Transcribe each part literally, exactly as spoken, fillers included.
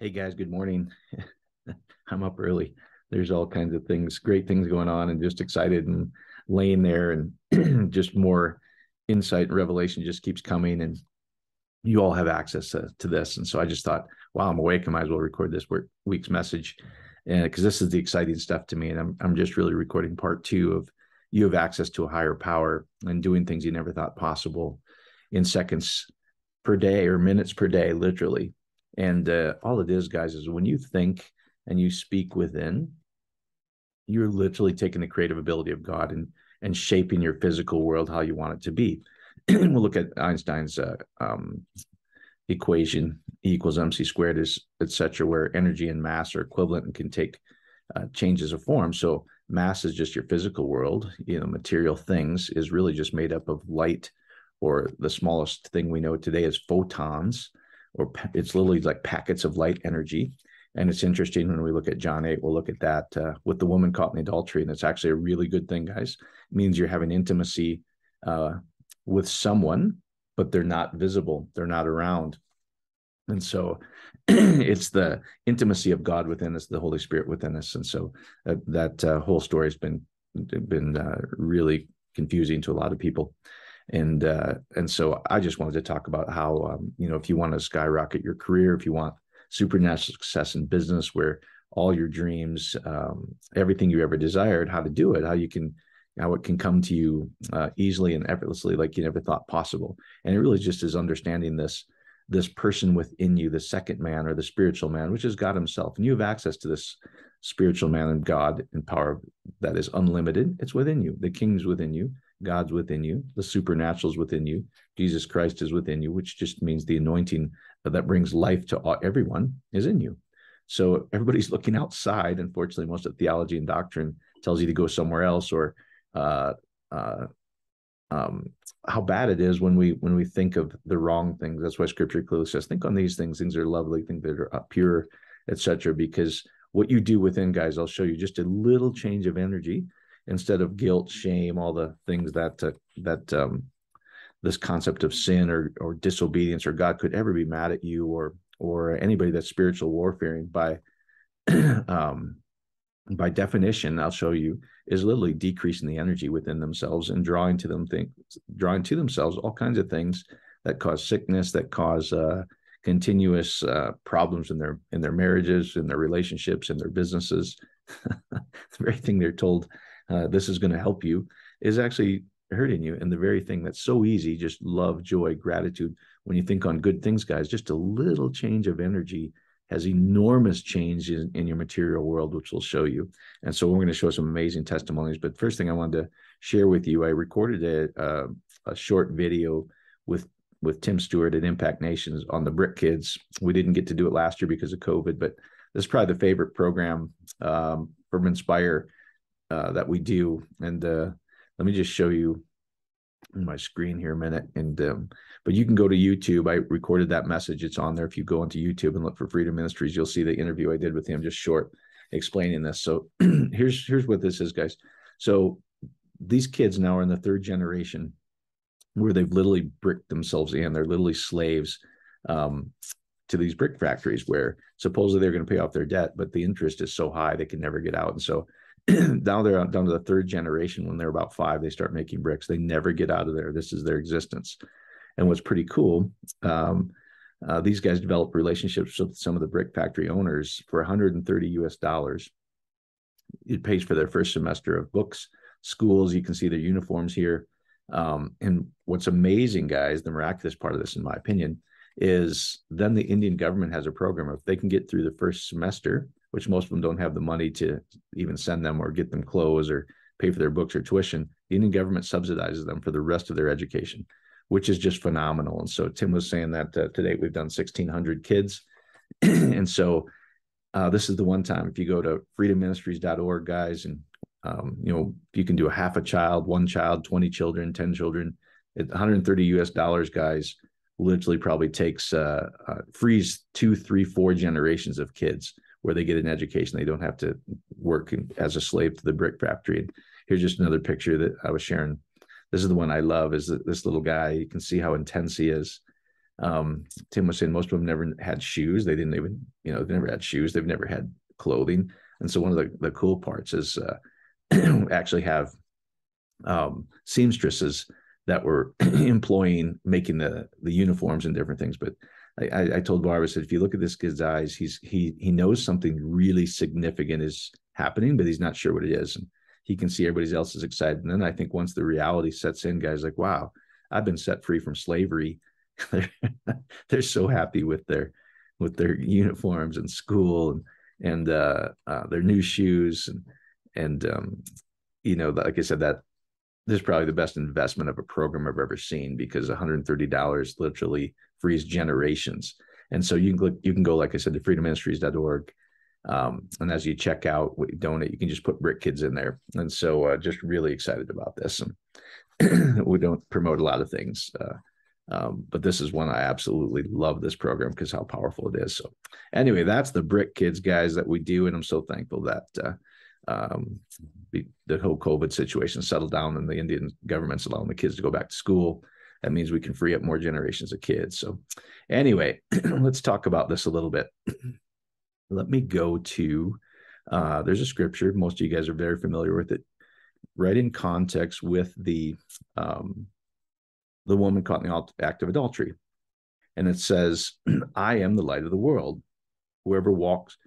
Hey guys, good morning. I'm up early. There's all kinds of things, great things going on, and just excited and laying there, and just more insight and revelation just keeps coming, and you all have access to, to this. And so I just thought, wow, I'm awake. I might as well record this week's message, and because this is the exciting stuff to me, and I'm I'm just really recording part two of you have access to a higher power and doing things you never thought possible in seconds per day or minutes per day, literally. And uh, all it is, guys, is when you think and you speak within, you're literally taking the creative ability of God and and shaping your physical world how you want it to be. We'll look at Einstein's uh, um, equation, E equals mc squared, is et cetera, where energy and mass are equivalent and can take uh, changes of form. So mass is just your physical world. You know, material things is really just made up of light, or the smallest thing we know today is photons, or it's literally like packets of light energy. And it's interesting when we look at John eight, we'll look at that uh, with the woman caught in adultery. And it's actually a really good thing, guys. It means you're having intimacy uh, with someone, but they're not visible. They're not around. And so it's the intimacy of God within us, the Holy Spirit within us. And so uh, that uh, whole story has been, been uh, really confusing to a lot of people. And uh, and so I just wanted to talk about how, um, you know, if you want to skyrocket your career, if you want supernatural success in business, where all your dreams, um, everything you ever desired, how to do it, how you can, how it can come to you uh, easily and effortlessly like you never thought possible. And it really just is understanding this, this person within you, the second man or the spiritual man, which is God himself. And you have access to this spiritual man and God and power that is unlimited. It's within you. The king's within you. God's within you, the supernatural's within you, Jesus Christ is within you, which just means the anointing that brings life to all, everyone is in you. So everybody's looking outside. Unfortunately, most of theology and doctrine tells you to go somewhere else, or uh, uh, um, how bad it is when we when we think of the wrong things. That's why Scripture clearly says, think on these things, things that are lovely, things that are pure, et cetera. Because what you do within, guys, I'll show you just a little change of energy, instead of guilt, shame, all the things that uh, that um, this concept of sin or or disobedience or God could ever be mad at you or or anybody that's spiritual warfaring by um, by definition, I'll show you, is literally decreasing the energy within themselves and drawing to them things, drawing to themselves all kinds of things that cause sickness, that cause uh, continuous uh, problems in their in their marriages, in their relationships, in their businesses. The very thing they're told, Uh, this is going to help you, is actually hurting you. And the very thing that's so easy, just love, joy, gratitude. When you think on good things, guys, just a little change of energy has enormous change in, in your material world, which we'll show you. And so we're going to show some amazing testimonies. But first thing I wanted to share with you, I recorded a, uh, a short video with, with Tim Stewart at Impact Nations on the Brick Kids. We didn't get to do it last year because of COVID, but this is probably the favorite program um, from Inspire Uh, that we do. And uh, let me just show you my screen here a minute. And um, but you can go to YouTube. I recorded that message. It's on there. If you go onto YouTube and look for Freedom Ministries, you'll see the interview I did with him, just short, explaining this. So here's here's what this is, guys. So these kids now are in the third generation where they've literally bricked themselves in. They're literally slaves um, to these brick factories, where supposedly they're going to pay off their debt, but the interest is so high they can never get out. And so now they're down to the third generation. When they're about five, they start making bricks. They never get out of there. This is their existence. And what's pretty cool, um, uh, these guys develop relationships with some of the brick factory owners for one hundred thirty U S dollars. It pays for their first semester of books, schools. You can see their uniforms here. Um, and what's amazing, guys, the miraculous part of this, in my opinion, is then the Indian government has a program. If they can get through the first semester, which most of them don't have the money to even send them or get them clothes or pay for their books or tuition, the Indian government subsidizes them for the rest of their education, which is just phenomenal. And so Tim was saying that uh, today we've done sixteen hundred kids. And so uh, this is the one time, if you go to freedom ministries dot org, guys, and um, you know, you can do a half a child, one child, twenty children, ten children, at one hundred thirty U S dollars, guys, literally probably takes, uh, uh, frees two, three, four generations of kids, where they get an education. They don't have to work in, as a slave to the brick factory. And here's just another picture that I was sharing. This is the one I love, is this little guy. You can see how intense he is. Um, Tim was saying most of them never had shoes. They didn't even, you know, they never had shoes. They've never had clothing. And so one of the, the cool parts is uh, actually have um, seamstresses that were employing, making the, the uniforms and different things. But I, I told Barb, I said, if you look at this kid's eyes, he's he he knows something really significant is happening, but he's not sure what it is. And he can see everybody else is excited. And then I think once the reality sets in, guys like, wow, I've been set free from slavery. They're, they're so happy with their with their uniforms and school and and uh, uh, their new shoes and and um, you know, like I said, that this is probably the best investment of a program I've ever seen, because one hundred thirty dollars literally frees generations. And so you can click, you can go, like I said, to freedom ministries dot org, um, and as you check out what you donate, you can just put Brick Kids in there. And so uh, just really excited about this. And we don't promote a lot of things. Uh, Um, but this is one I absolutely love, this program, because how powerful it is. So anyway, that's the Brick Kids, guys, that we do. And I'm so thankful that uh, um, the, the whole COVID situation settled down and the Indian government's allowing the kids to go back to school. That means we can free up more generations of kids. So anyway, let's talk about this a little bit. Let me go to, uh, there's a scripture. Most of you guys are very familiar with it, right in context with the um the woman caught in the act of adultery. And it says, I am the light of the world. Whoever walks,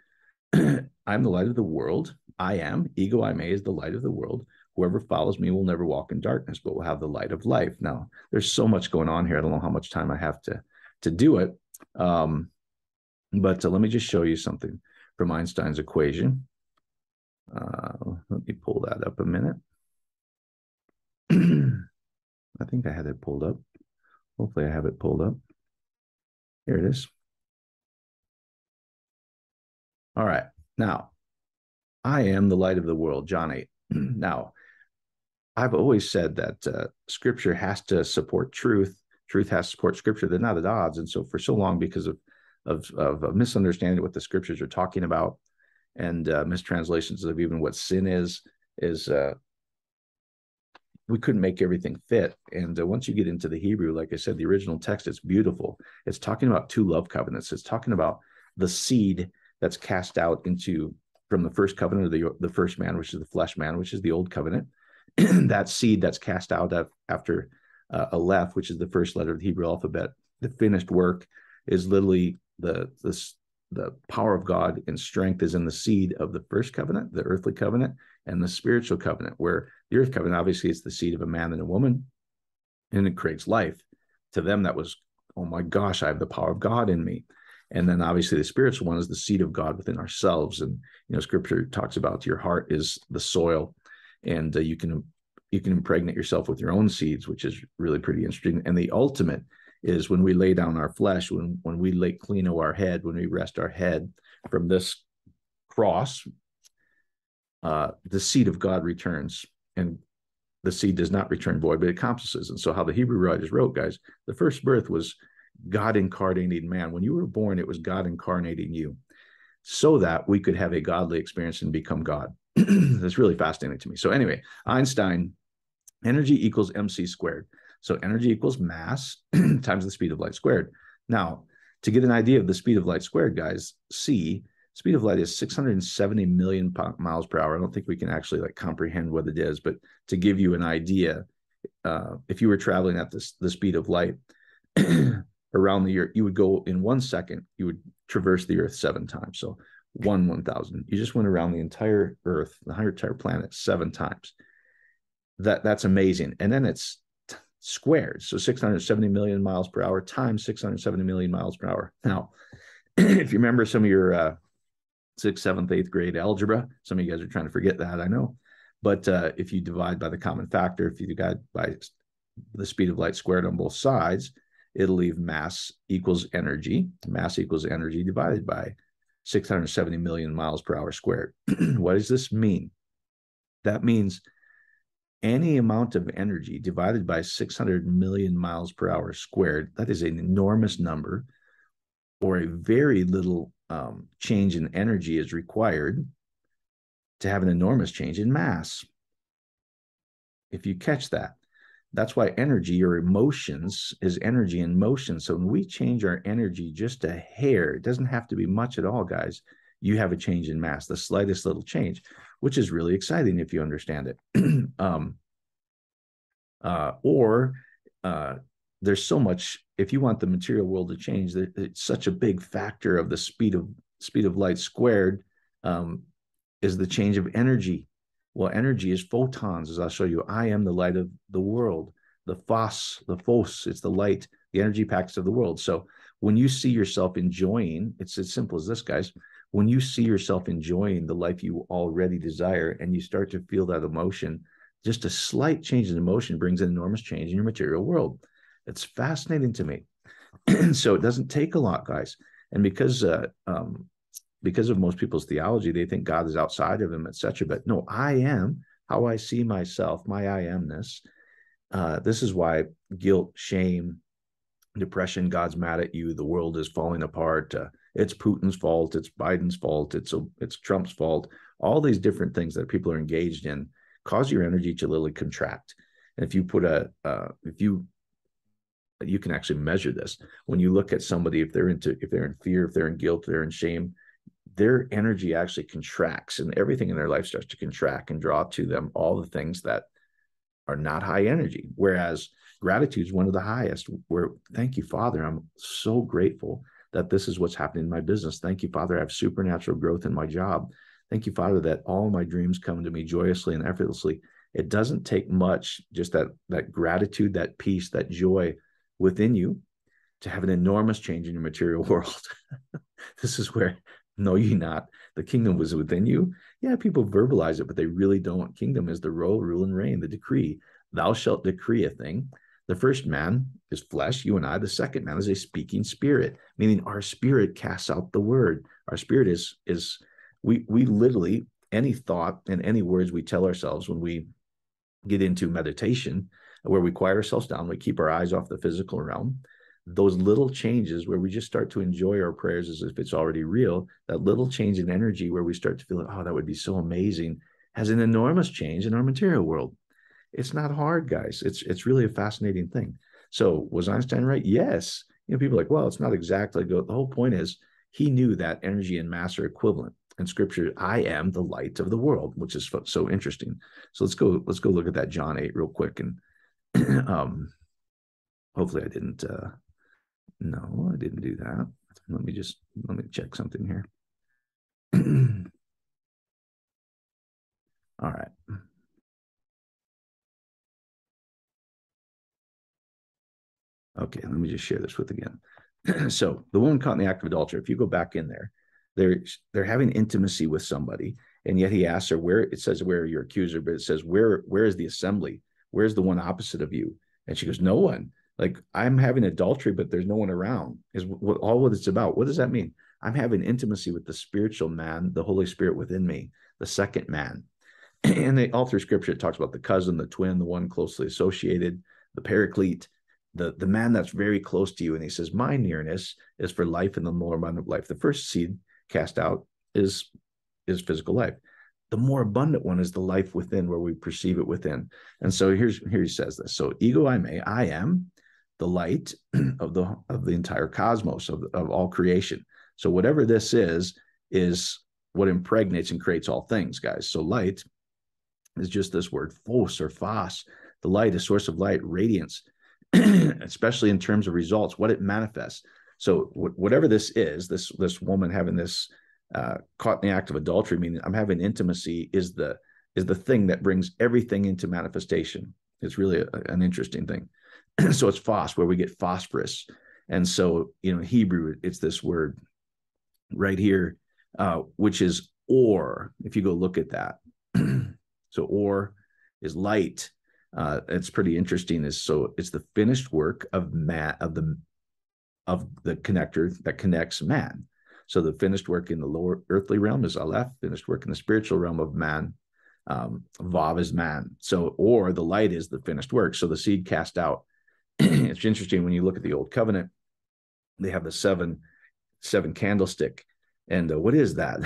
I'm the light of the world. I am, ego I may, is the light of the world. Whoever follows me will never walk in darkness, but will have the light of life. Now, there's so much going on here. I don't know how much time I have to, to do it. Um, but uh, let me just show you something from Einstein's equation. Uh, let me pull that up a minute. I think I had it pulled up. Hopefully I have it pulled up. Here it is. All right. Now, I am the light of the world, John eight. Now, I've always said that uh, scripture has to support truth. Truth has to support scripture. They're not at odds. And so for so long, because of, of, of a misunderstanding of what the scriptures are talking about and uh, mistranslations of even what sin is, is uh, we couldn't make everything fit. And uh, once you get into the Hebrew, like I said, the original text, it's beautiful. It's talking about two love covenants. It's talking about the seed that's cast out into from the first covenant of the, the first man, which is the flesh man, which is the old covenant. That seed that's cast out of, after uh, Aleph, which is the first letter of the Hebrew alphabet, the finished work is literally the, the, the power of God and strength is in the seed of the first covenant, the earthly covenant, and the spiritual covenant, where the earth covenant, obviously, it's the seed of a man and a woman, and it creates life to them. That was, oh my gosh, I have the power of God in me. And then obviously the spiritual one is the seed of God within ourselves. And, you know, scripture talks about your heart is the soil, and uh, you can, you can impregnate yourself with your own seeds, which is really pretty interesting. And the ultimate is when we lay down our flesh, when, when we lay clean of our head, when we rest our head from this cross, Uh, the seed of God returns, and the seed does not return void, but it accomplishes. And so how the Hebrew writers wrote, guys, the first birth was God incarnating man. When you were born, it was God incarnating you so that we could have a godly experience and become God. That's really fascinating to me. So anyway, Einstein, energy equals M C squared. So energy equals mass times the speed of light squared. Now, to get an idea of the speed of light squared, guys, C, speed of light is six hundred seventy million miles per hour. I don't think we can actually like comprehend what it is, but to give you an idea, uh, if you were traveling at this, the speed of light around the earth, you would go in one second, you would traverse the earth seven times. So one one thousand. You just went around the entire earth, the entire planet seven times. That That's amazing. And then it's t- squared. So six hundred seventy million miles per hour times six hundred seventy million miles per hour. Now, if you remember some of your... Uh, sixth, seventh, eighth grade algebra. Some of you guys are trying to forget that, I know. But uh, if you divide by the common factor, if you divide by the speed of light squared on both sides, it'll leave mass equals energy. Mass equals energy divided by six hundred seventy million miles per hour squared. What does this mean? That means any amount of energy divided by six hundred million miles per hour squared, that is an enormous number, or a very little Um, change in energy is required to have an enormous change in mass. If you catch that, That's why energy, your emotions, is energy in motion. So when we change our energy just a hair, it doesn't have to be much at all, guys. You have a change in mass, the slightest little change, which is really exciting if you understand it. um, uh, or uh, there's so much, if you want the material world to change, it's such a big factor of the speed of speed of light squared um, is the change of energy. Well, energy is photons, as I'll show you. I am the light of the world, the phos, the phos, it's the light, the energy packets of the world. So when you see yourself enjoying, it's as simple as this, guys. When you see yourself enjoying the life you already desire and you start to feel that emotion, just a slight change in emotion brings an enormous change in your material world. It's fascinating to me. So it doesn't take a lot, guys. And because uh, um, because of most people's theology, they think God is outside of them, et cetera. But no, I am how I see myself, my I amness. Uh, this is why guilt, shame, depression, God's mad at you, the world is falling apart, uh, it's Putin's fault, it's Biden's fault, it's, it's Trump's fault. All these different things that people are engaged in cause your energy to literally contract. And if you put a, uh, if you, you can actually measure this. When you look at somebody, if they're into, if they're in fear, if they're in guilt, they're in shame, their energy actually contracts and everything in their life starts to contract and draw to them all the things that are not high energy. Whereas gratitude is one of the highest, where, thank you, Father, I'm so grateful that this is what's happening in my business. Thank you, Father, I have supernatural growth in my job. Thank you, Father, that all my dreams come to me joyously and effortlessly. It doesn't take much, just that, that gratitude, that peace, that joy within you to have an enormous change in your material world. This is where, know ye not, the kingdom was within you. Yeah, people verbalize it, but they really don't. Kingdom is the royal rule and reign, the decree. Thou shalt decree a thing. The first man is flesh, you and I. The second man is a speaking spirit, meaning our spirit casts out the word. Our spirit is, is we, we literally, any thought and any words we tell ourselves when we get into meditation, where we quiet ourselves down, we keep our eyes off the physical realm. Those little changes where we just start to enjoy our prayers as if it's already real, that little change in energy where we start to feel, oh, that would be so amazing, has an enormous change in our material world. It's not hard, guys. It's it's really a fascinating thing. So was Einstein right? Yes. You know, people are like, well, it's not exactly. The whole point is he knew that energy and mass are equivalent. In Scripture, I am the light of the world, which is so interesting. So let's go, let's go look at that John eight real quick. And um, hopefully I didn't... Uh, No, I didn't do that. Let me just, let me check something here. All right. Okay, let me just share this with again. So the woman caught in the act of adultery, if you go back in there, they're, they're having intimacy with somebody. And yet he asks her where, it says, where are your accuser? But it says, where, where is the assembly? Where's the one opposite of you? And she goes, no one. Like, I'm having adultery, but there's no one around, is what, all what it's about. What does that mean? I'm having intimacy with the spiritual man, the Holy Spirit within me, the second man. And they, all through Scripture, it talks about the cousin, the twin, the one closely associated, the paraclete, the, the man that's very close to you. And he says, my nearness is for life and the more abundant life. The first seed cast out is, is physical life. The more abundant one is the life within, where we perceive it within. And so here's, here he says this. So ego I may, I am the light of the of the entire cosmos, of, of all creation. So whatever this is, is what impregnates and creates all things, guys. So light is just this word, phos or phos. The light is source of light, radiance, especially in terms of results, what it manifests. So wh whatever this is, this, this woman having this uh, caught in the act of adultery, meaning I'm having intimacy, is the, is the thing that brings everything into manifestation. It's really a, an interesting thing. So it's phos, where we get phosphorus. And so, you know, in Hebrew, it's this word right here, uh, which is or, if you go look at that. So or is light. Uh, it's pretty interesting. Is so it's the finished work of man, of the of the connector that connects man. So the finished work in the lower earthly realm is Aleph, finished work in the spiritual realm of man. Um, Vav is man. So or the light is the finished work. So the seed cast out. It's interesting when you look at the Old Covenant, they have the seven, seven candlestick. And uh, what is that?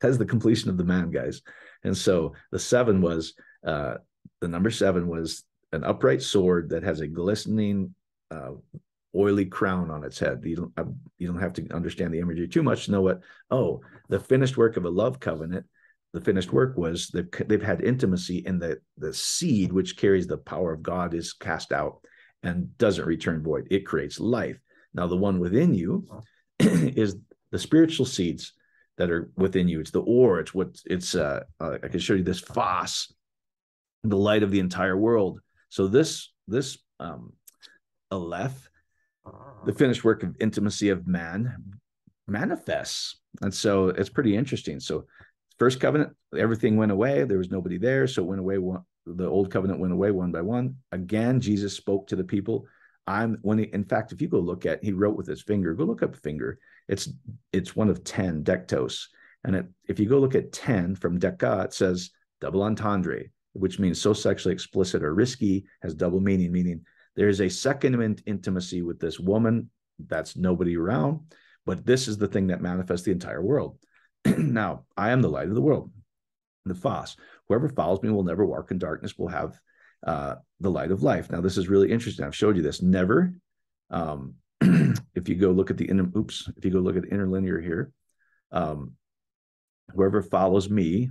That's the completion of the man, guys. And so the seven was, uh, the number seven was an upright sword that has a glistening uh, oily crown on its head. You don't, uh, you don't have to understand the imagery too much to know what, oh, the finished work of a love covenant, the finished work was they've, they've had intimacy, and the, the seed which carries the power of God is cast out and doesn't return void. It creates life. Now, the one within you is the spiritual seeds that are within you. It's the ore. It's what it's, uh, uh, I can show you this phos, the light of the entire world. So this, this um, Aleph, the finished work of intimacy of man, manifests. And so it's pretty interesting. So first covenant, everything went away. There was nobody there. So it went away. One, the old covenant went away one by one. Again, Jesus spoke to the people. I'm when he, in fact, if you go look at, he wrote with his finger, go look up finger. It's, it's one of ten dectos. And it, if you go look at ten from deca, it says double entendre, which means so sexually explicit or risky, has double meaning, meaning there's a second int- intimacy with this woman. That's nobody around, but this is the thing that manifests the entire world. Now, I am the light of the world, the phos. Whoever follows me will never walk in darkness, will have uh, the light of life. Now, this is really interesting. I've showed you this. Never, um, if you go look at the inner, oops, if you go look at interlinear here, um, whoever follows me,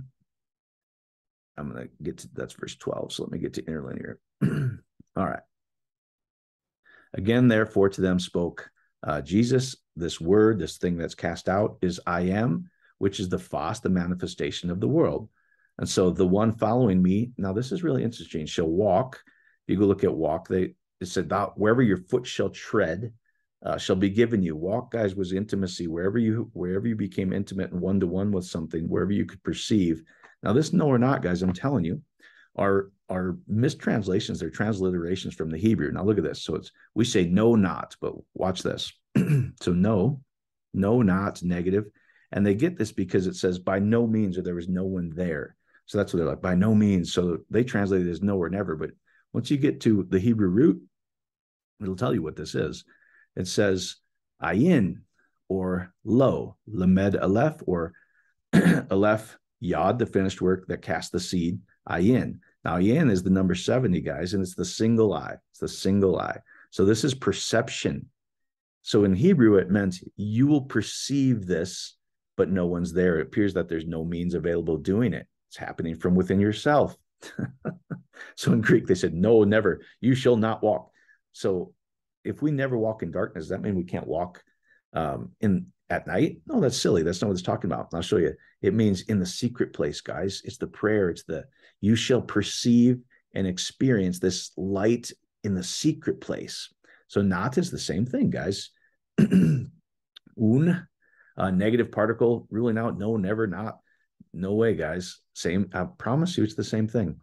I'm going to get to, that's verse twelve. So let me get to interlinear. All right. Again, therefore, to them spoke uh, Jesus, this word, this thing that's cast out is I am, which is the phos, the manifestation of the world. And so the one following me, now this is really interesting, shall walk. If you go look at walk, they it said, thou, wherever your foot shall tread, uh, shall be given you. Walk, guys, was intimacy. Wherever you wherever you became intimate and one-to-one with something, wherever you could perceive. Now this no or not, guys, I'm telling you, are, are mistranslations, they're transliterations from the Hebrew. Now look at this. So it's we say no not, but watch this. So no, no not, negative. And they get this because it says by no means, or there was no one there. So that's what they're like, by no means. So they translate it as no or never. But once you get to the Hebrew root, it'll tell you what this is. It says ayin, or lo, lamed aleph, or aleph yod, the finished work that cast the seed, ayin. Now ayin is the number seventy, guys, and it's the single eye. It's the single eye. So this is perception. So in Hebrew, it meant you will perceive this, but no one's there. It appears that there's no means available doing it. It's happening from within yourself. So in Greek, they said, no, never, you shall not walk. So if we never walk in darkness, does that mean we can't walk um, in at night? No, that's silly. That's not what it's talking about. I'll show you. It means in the secret place, guys. It's the prayer. It's the, you shall perceive and experience this light in the secret place. So not is the same thing, guys. Un, uh, negative particle, ruling out, no, never, not. No way, guys. Same. I promise you, it's the same thing.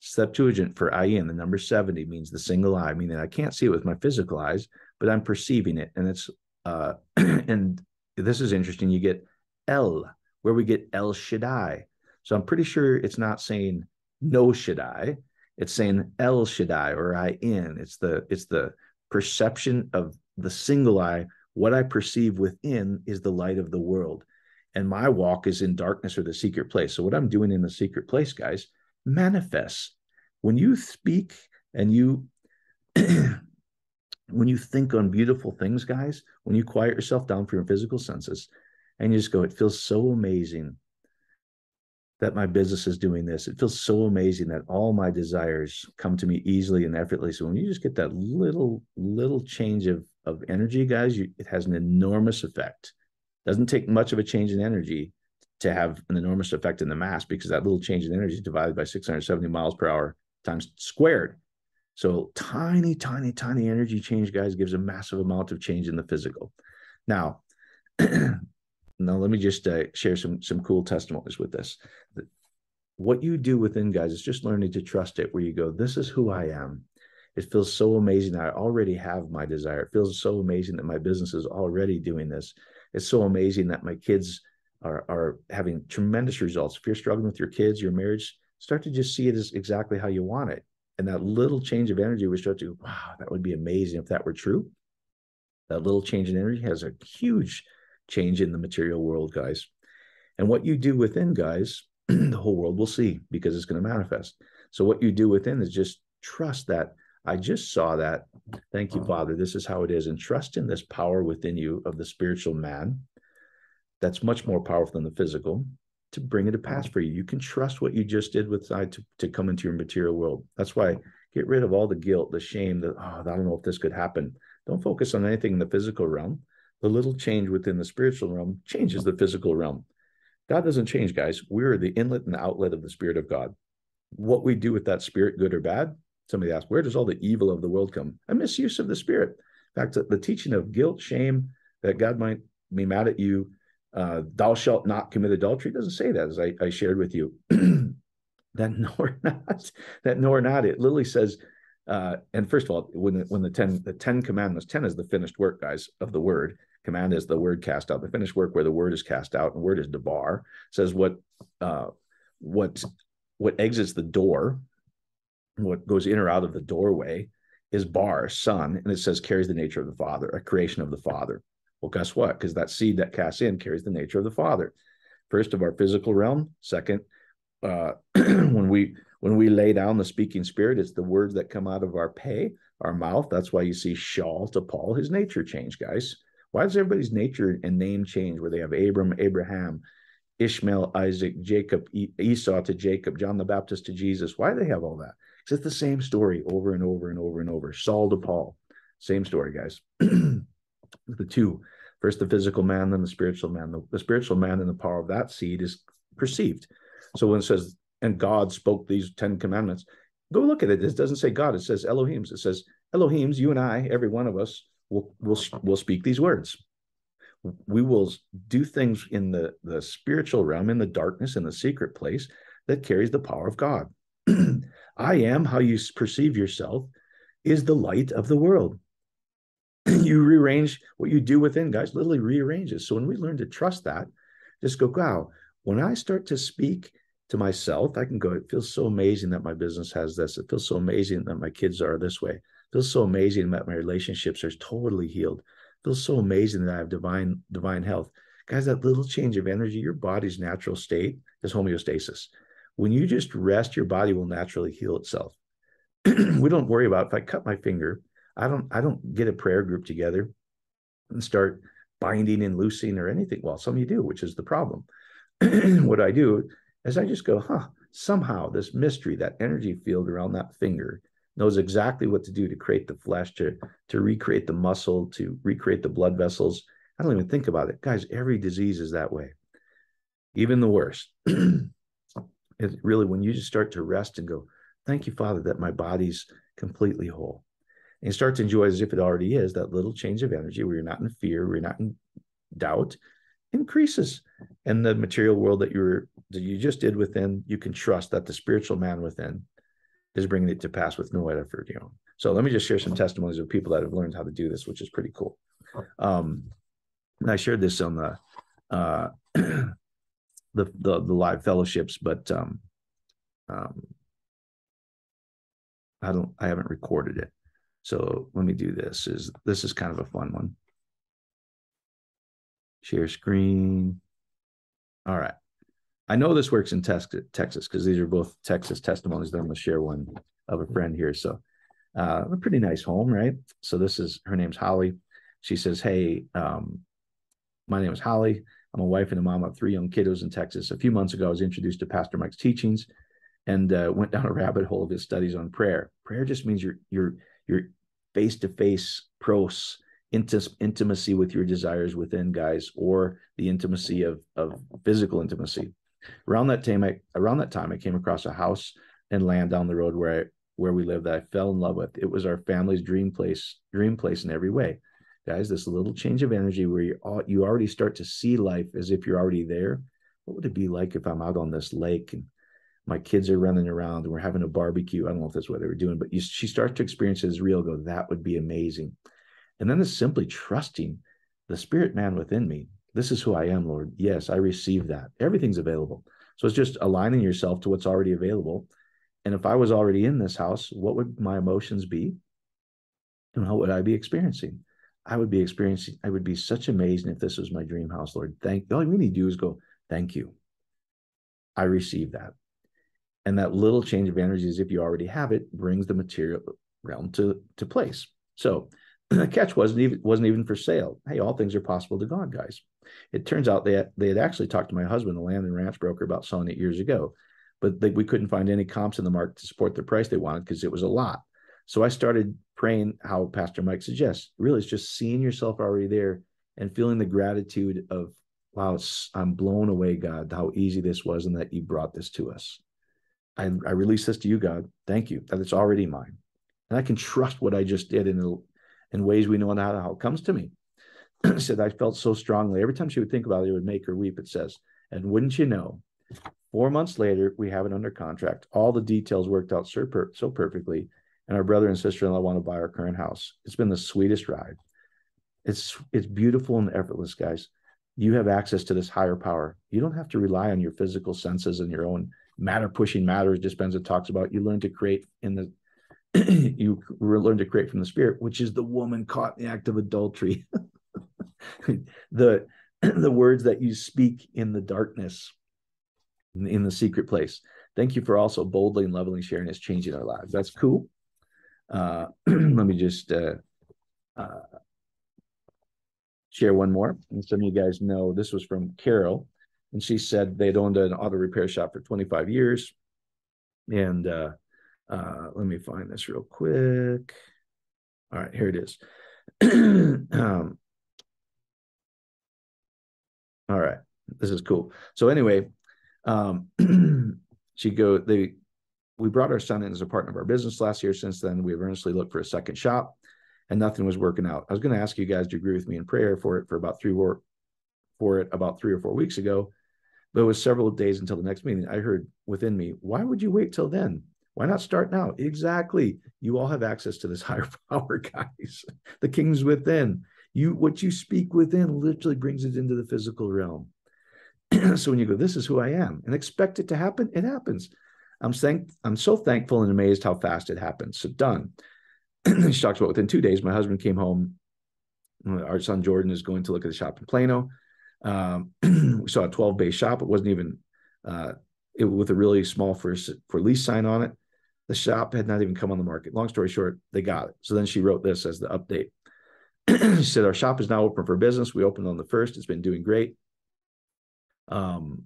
Septuagint for ayin, the number seventy, means the single eye, meaning I can't see it with my physical eyes, but I'm perceiving it. And it's, uh, and this is interesting. You get El, where we get El Shaddai. So I'm pretty sure it's not saying no Shaddai. It's saying El Shaddai, or ayin. It's the, it's the perception of the single eye. What I perceive within is the light of the world. And my walk is in darkness, or the secret place. So what I'm doing in the secret place, guys, manifests. When you speak and you, when you think on beautiful things, guys, when you quiet yourself down for your physical senses and you just go, it feels so amazing that my business is doing this. It feels so amazing that all my desires come to me easily and effortlessly. So when you just get that little, little change of, of energy, guys, you, it has an enormous effect. Doesn't take much of a change in energy to have an enormous effect in the mass, because that little change in energy is divided by six hundred seventy miles per hour times squared. So tiny, tiny, tiny energy change, guys, gives a massive amount of change in the physical. Now, now let me just uh, share some, some cool testimonies with this. What you do within, guys, is just learning to trust it, where you go, this is who I am. It feels so amazing that I already have my desire. It feels so amazing that my business is already doing this. It's so amazing that my kids are, are having tremendous results. If you're struggling with your kids, your marriage, start to just see it as exactly how you want it. And that little change of energy, we start to go, wow, that would be amazing if that were true. That little change in energy has a huge change in the material world, guys. And what you do within, guys, the whole world will see, because it's going to manifest. So what you do within is just Trust that. I just saw that. Thank you, Father. This is how it is. And trust in this power within you of the spiritual man that's much more powerful than the physical to bring it to pass for you. You can trust what you just did with I to, to come into your material world. That's why get rid of all the guilt, the shame, that oh, I don't know if this could happen. Don't focus on anything in the physical realm. The little change within the spiritual realm changes the physical realm. God doesn't change, guys. We're the inlet and outlet of the Spirit of God. What we do with that Spirit, good or bad, somebody asked, where does all the evil of the world come? A misuse of the Spirit. In fact, the teaching of guilt, shame, that God might be mad at you, uh, thou shalt not commit adultery, doesn't say that, as I, I shared with you. That no or not, that no or not, it literally says, uh, and first of all, when, when the, ten, the ten commandments, ten is the finished work, guys, of the word. Command is the word cast out, the finished work where the word is cast out, and word is debar. It says what, uh, what, what exits the door, what goes in or out of the doorway is bar, son, and it says carries the nature of the Father, a creation of the Father. Well, guess what? Because that seed that casts in carries the nature of the Father. First, of our physical realm. Second, uh, when we when we lay down the speaking Spirit, it's the words that come out of our pay, our mouth. That's why you see Shaul to Paul, his nature changed, guys. Why does everybody's nature and name change where they have Abram, Abraham, Ishmael, Isaac, Jacob, Esau to Jacob, John the Baptist to Jesus? Why do they have all that? It's the same story over and over and over and over. Saul to Paul, same story, guys. The two, first the physical man, then the spiritual man. The, the spiritual man and the power of that seed is perceived. So when it says, and God spoke these ten commandments, go look at it. It doesn't say God. It says Elohims. It says Elohims, you and I, every one of us, will will will speak these words. We will do things in the, the spiritual realm, in the darkness, in the secret place that carries the power of God. I am, how you perceive yourself, is the light of the world. You rearrange what you do within, guys, literally rearranges. So when we learn to trust that, just go, wow, when I start to speak to myself, I can go, it feels so amazing that my business has this. It feels so amazing that my kids are this way. It feels so amazing that my relationships are totally healed. It feels so amazing that I have divine, divine health. Guys, that little change of energy, your body's natural state is homeostasis. When you just rest, your body will naturally heal itself. We don't worry about, if I cut my finger, I don't I don't get a prayer group together and start binding and loosing or anything. Well, some of you do, which is the problem. What I do is I just go, huh, somehow this mystery, that energy field around that finger knows exactly what to do to create the flesh, to, to recreate the muscle, to recreate the blood vessels. I don't even think about it. Guys, every disease is that way, even the worst. It's really when you just start to rest and go, thank you, Father, that my body's completely whole. And start to enjoy as if it already is, that little change of energy where you're not in fear, where you're not in doubt, increases. And the material world that you were, that you just did within, you can trust that the spiritual man within is bringing it to pass with no effort. You know. So let me just share some testimonies of people that have learned how to do this, which is pretty cool. Um, and I shared this on the... Uh, The, the the live fellowships, but um, um, I don't I haven't recorded it. So let me do this. Is this is kind of a fun one. Share screen. All right. I know this works in tex- Texas because these are both Texas testimonies. That I'm going to share one of a friend here. So uh, a pretty nice home, right? So this is, her name's Holly. She says, hey, um, my name is Holly. I'm a wife and a mom of three young kiddos in Texas. A few months ago, I was introduced to Pastor Mike's teachings and uh, went down a rabbit hole of his studies on prayer. Prayer just means you're you're you're face-to-face pros, inti- intimacy with your desires within, guys, or the intimacy of, of physical intimacy. Around that time, I around that time I came across a house and land down the road where I where we live that I fell in love with. It was our family's dream place, dream place in every way. Guys, this little change of energy where you all, you already start to see life as if you're already there. What would it be like if I'm out on this lake and my kids are running around and we're having a barbecue? I don't know if that's what they were doing, but you, she starts to experience it as real. Go, that would be amazing. And then it's simply trusting the spirit man within me. This is who I am, Lord. Yes, I receive that. Everything's available. So it's just aligning yourself to what's already available. And if I was already in this house, what would my emotions be? And how would I be experiencing? I would be experiencing, I would be such amazed if this was my dream house, Lord. Thank you. All you need to do is go, thank you. I receive that. And that little change of energies, if you already have it, brings the material realm to, to place. So the catch wasn't even, wasn't even for sale. Hey, all things are possible to God, guys. It turns out they had, they had actually talked to my husband, the land and ranch broker, about selling it years ago, but they, we couldn't find any comps in the market to support the price they wanted because it was a lot. So I started praying how Pastor Mike suggests. Really, it's just seeing yourself already there and feeling the gratitude of, wow, I'm blown away, God, how easy this was and that you brought this to us. I, I release this to you, God. Thank you that it's already mine. And I can trust what I just did in, in ways we know not how it comes to me. It said, I felt so strongly. Every time she would think about it, it would make her weep, it says. And wouldn't you know, four months later, we have it under contract. All the details worked out so, per- so perfectly. And our brother and sister-in-law want to buy our current house. It's been the sweetest ride. It's, it's beautiful and effortless, guys. You have access to this higher power. You don't have to rely on your physical senses and your own matter pushing matter, as Dispenza talks about. You learn to create in the you learn to create from the spirit, which is the woman caught in the act of adultery. the the words that you speak in the darkness, in, in the secret place. Thank you for also boldly and lovingly sharing us, changing our lives. That's cool. Uh, let me just uh, uh, share one more. And some of you guys know this was from Carol. And she said they'd owned an auto repair shop for twenty-five years. And uh, uh, let me find this real quick. All right, here it is. um, all right, this is cool. So anyway, um, she go, they, we brought our son in as a partner of our business last year. Since then, we've earnestly looked for a second shop and nothing was working out. I was going to ask you guys to agree with me in prayer for it for about three work for it about three or four weeks ago, but it was several days until the next meeting. I heard within me, why would you wait till then? Why not start now? Exactly. You all have access to this higher power, guys. The king's within. You, what you speak within literally brings it into the physical realm. So when you go, this is who I am, and expect it to happen, it happens. I'm thank- I'm so thankful and amazed how fast it happens. So done. She talks about within two days, my husband came home. Our son Jordan is going to look at the shop in Plano. Um, we saw a twelve bay shop. It wasn't even uh, it, with a really small for, for lease sign on it. The shop had not even come on the market. Long story short, they got it. So then she wrote this as the update. She said, our shop is now open for business. We opened on the first. It's been doing great. Um,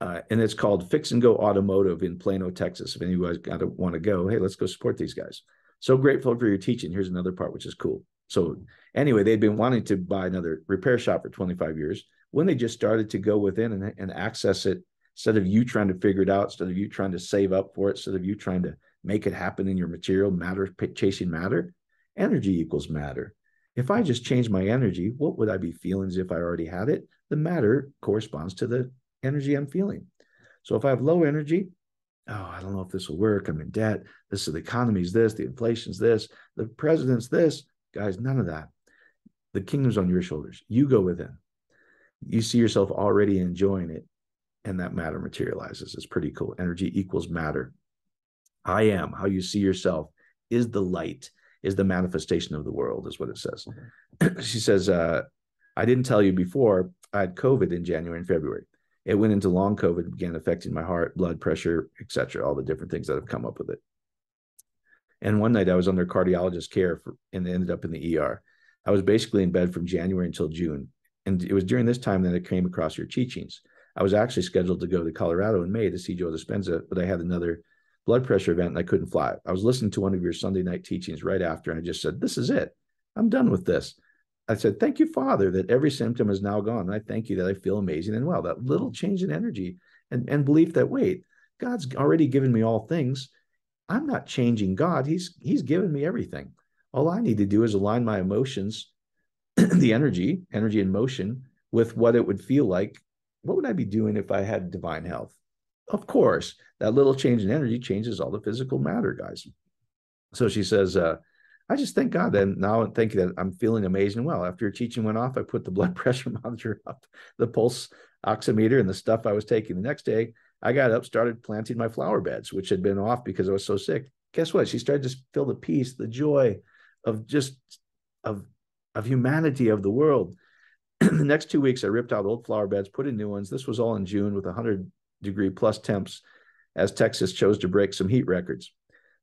Uh, and it's called Fix and Go Automotive in Plano, Texas. If any of you guys gotta want to go, hey, let's go support these guys. So grateful for your teaching. Here's another part, which is cool. So anyway, they'd been wanting to buy another repair shop for twenty-five years. When they just started to go within and, and access it, instead of you trying to figure it out, instead of you trying to save up for it, instead of you trying to make it happen in your material matter, chasing matter, energy equals matter. If I just change my energy, what would I be feeling as if I already had it? The matter corresponds to the energy I'm feeling. So if I have low energy, oh, I don't know if this will work. I'm in debt. This is the economy's this, the inflation's this, the president's this. Guys, none of that. The kingdom's on your shoulders. You go within. You see yourself already enjoying it, and that matter materializes. It's pretty cool. Energy equals matter. I am. How you see yourself is the light, is the manifestation of the world, is what it says. She says, uh, I didn't tell you before, I had COVID in January and February. It went into long COVID, began affecting my heart, blood pressure, et cetera, all the different things that have come up with it. And one night I was under cardiologist care for, and ended up in the E R. I was basically in bed from January until June. And it was during this time that I came across your teachings. I was actually scheduled to go to Colorado in May to see Joe Dispenza, but I had another blood pressure event and I couldn't fly. I was listening to one of your Sunday night teachings right after, and I just said, this is it. I'm done with this. I said, thank you, Father, that every symptom is now gone. And I thank you that I feel amazing and well. That little change in energy and, and belief that, wait, God's already given me all things. I'm not changing God. He's, he's given me everything. All I need to do is align my emotions, the energy, energy and motion, with what it would feel like. What would I be doing if I had divine health? Of course, that little change in energy changes all the physical matter, guys. So she says, uh, I just thank God that now and thank you that I'm feeling amazing well. After your teaching went off, I put the blood pressure monitor up, the pulse oximeter and the stuff I was taking. The next day, I got up, started planting my flower beds, which had been off because I was so sick. Guess what? She started to feel the peace, the joy of just, of, of humanity, of the world. The next two weeks, I ripped out old flower beds, put in new ones. This was all in June with one hundred degree plus temps. as Texas chose to break some heat records.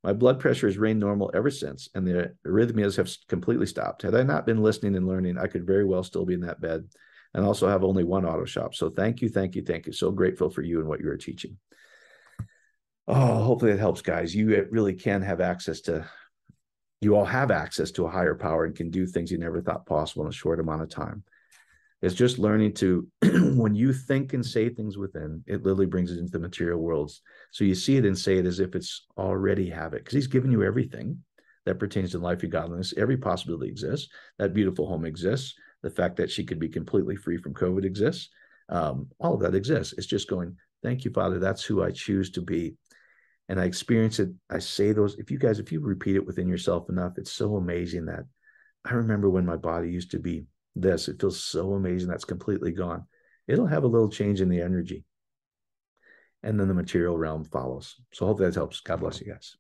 My blood pressure has remained normal ever since, and the arrhythmias have completely stopped. Had I not been listening and learning, I could very well still be in that bed and also have only one auto shop. So thank you, thank you, thank you. So grateful for you and what you are teaching. Oh, hopefully it helps, guys. You really can have access to, you all have access to a higher power and can do things you never thought possible in a short amount of time. It's just learning to, when you think and say things within, it literally brings it into the material worlds. So you see it and say it as if it's already have it, because he's given you everything that pertains to life and godliness. Every possibility exists. That beautiful home exists. The fact that she could be completely free from COVID exists. Um, all of that exists. It's just going, thank you, Father. That's who I choose to be. And I experience it. I say those, if you guys, if you repeat it within yourself enough, it's so amazing that I remember when my body used to be this, it feels so amazing. That's completely gone. It'll have a little change in the energy. And then the material realm follows. So hopefully that helps. God bless you guys.